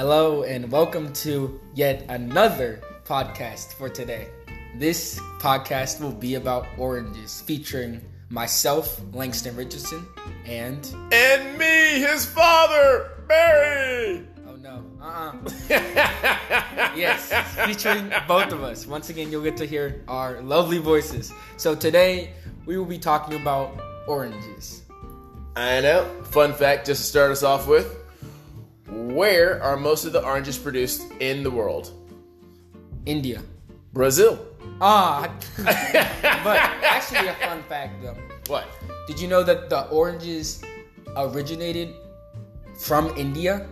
Hello and welcome to yet another podcast for today. This podcast will be about oranges, featuring myself, Langston Richardson, and me, his father, Barry! Oh no, Yes, featuring both of us. Once again, you'll get to hear our lovely voices. So today, we will be talking about oranges. I know, fun fact just to start us off with. Where are most of the oranges produced in the world? India. Brazil. But actually a fun fact though. What? Did you know that the oranges originated from India?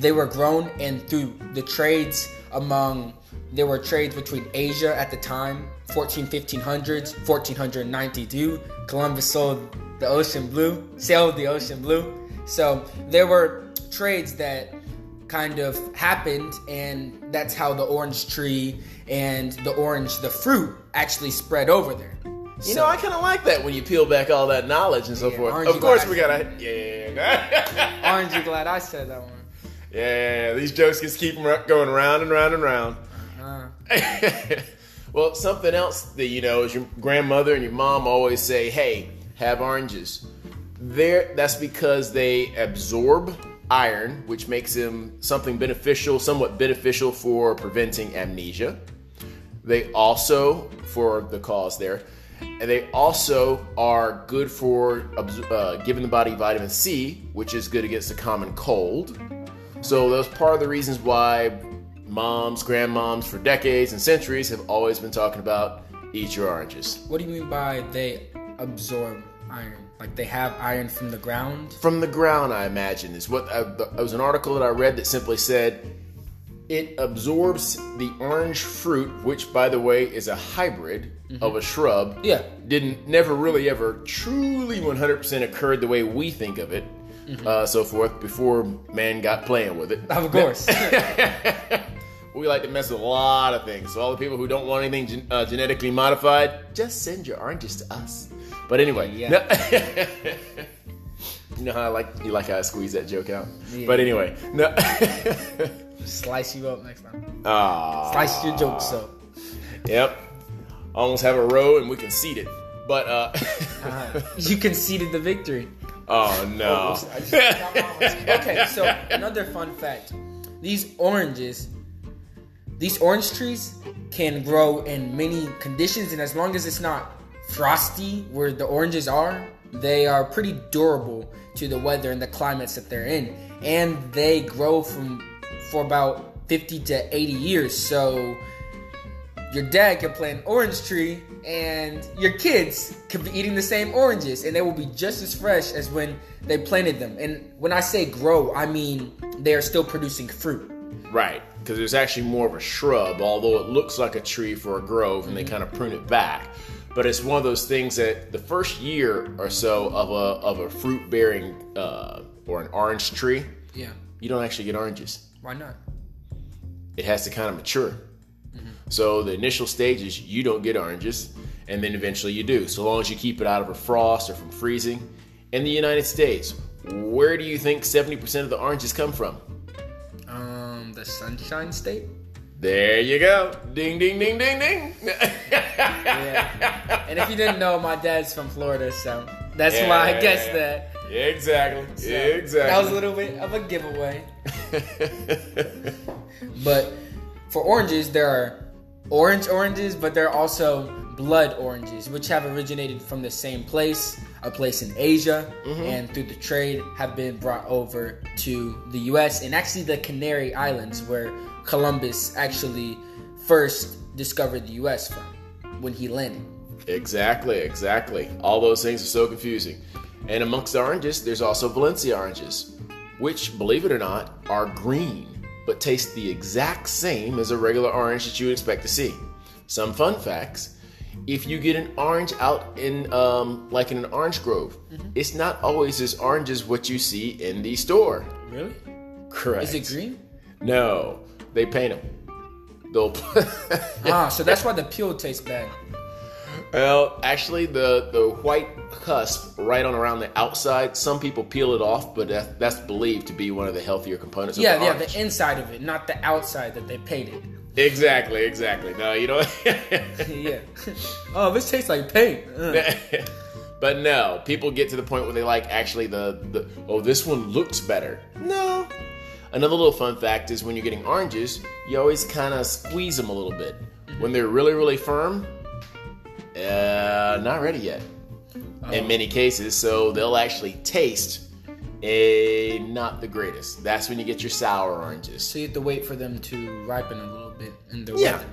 They were grown and through the trades there were trades between Asia at the time, 1400s, 1492. Columbus sailed the ocean blue. So there were trades that kind of happened, and that's how the orange tree and the fruit actually spread over there. You know, I kind of like that when you peel back all that knowledge and so forth. Of course we gotta... Yeah. Aren't you glad I said that one? Yeah, these jokes just keep going round and round and round. Uh-huh. Well, something else that you know is your grandmother and your mom always say, hey, have oranges. That's because they absorb iron, which makes them somewhat beneficial for preventing amnesia. They also are good for giving the body vitamin C, which is good against a common cold. So that's part of the reasons why moms, grandmoms for decades and centuries have always been talking about eat your oranges. What do you mean by they absorb iron? Like they have iron from the ground? From the ground, I imagine. It was an article that I read that simply said it absorbs the orange fruit, which, by the way, is a hybrid of a shrub. Yeah. Never really ever truly 100% occurred the way we think of it, so forth, before man got playing with it. Of course. We like to mess with a lot of things. So all the people who don't want anything genetically modified, just send your oranges to us. But anyway, yeah. You know how you like how I squeeze that joke out? Yeah. But anyway, no. Slice you up next time. Slice your jokes up. Yep. Almost have a row and we conceded. But you conceded the victory. Oh no. Okay, so another fun fact. These orange trees can grow in many conditions, and as long as it's not frosty where the oranges are, they are pretty durable to the weather and the climates that they're in, and they grow for about 50 to 80 years. So your dad could plant an orange tree and your kids could be eating the same oranges, and they will be just as fresh as when they planted them. And when I say grow, I mean they are still producing fruit. Right, because there's actually more of a shrub, although it looks like a tree for a grove, and they kind of prune it back. But it's one of those things that the first year or so of a fruit bearing or an orange tree, yeah, you don't actually get oranges. Why not? It has to kind of mature. So the initial stages you don't get oranges, and then eventually you do, so long as you keep it out of a frost or from freezing. In the United States, where do you think 70% of the oranges come from? The Sunshine State. There you go. Ding, ding, ding, ding, ding. Yeah. And if you didn't know, my dad's from Florida, so that's why I guessed that. Yeah, exactly. So exactly. That was a little bit of a giveaway. But for oranges, there are orange oranges, but there are also blood oranges, which have originated from the same place, a place in Asia, and through the trade have been brought over to the U.S. and actually the Canary Islands, where Columbus actually first discovered the U.S. from when he landed. Exactly. All those things are so confusing. And amongst the oranges, there's also Valencia oranges, which, believe it or not, are green, but taste the exact same as a regular orange that you would expect to see. Some fun facts. If you get an orange out in, like in an orange grove, it's not always as orange as what you see in the store. Really? Correct. Is it green? No. They paint them. So that's why the peel tastes bad. Well, actually, the white cusp right on around the outside, some people peel it off, but that's believed to be one of the healthier components of the orange. Yeah, the inside of it, not the outside that they painted. Exactly. No, you know. Yeah. Oh, this tastes like paint. But no, people get to the point where they like actually the this one looks better. No. Another little fun fact is when you're getting oranges, you always kind of squeeze them a little bit. When they're really, really firm, not ready yet in many cases, so they'll actually taste not the greatest. That's when you get your sour oranges. So you have to wait for them to ripen a little bit. Weather.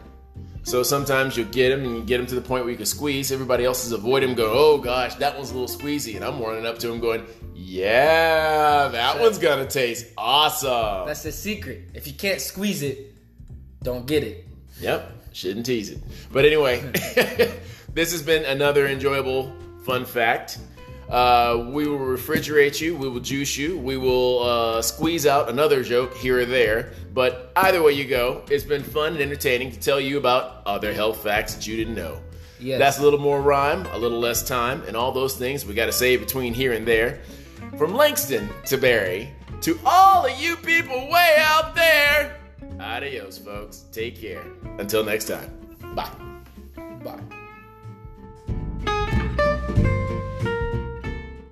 So sometimes you'll get them and you get them to the point where you can squeeze. Everybody else is avoid them, go, oh gosh, that one's a little squeezy. And I'm running up to them going, yeah, that one's going to taste awesome. That's the secret. If you can't squeeze it, don't get it. Yep. Shouldn't tease it. But anyway, this has been another enjoyable fun fact. We will refrigerate you. We will juice you. We will squeeze out another joke here or there. But either way you go, it's been fun and entertaining to tell you about other health facts that you didn't know. Yes. That's a little more rhyme, a little less time, and all those things we got to say between here and there. From Langston to Barry, to all of you people way out there, adios, folks. Take care. Until next time. Bye. Bye.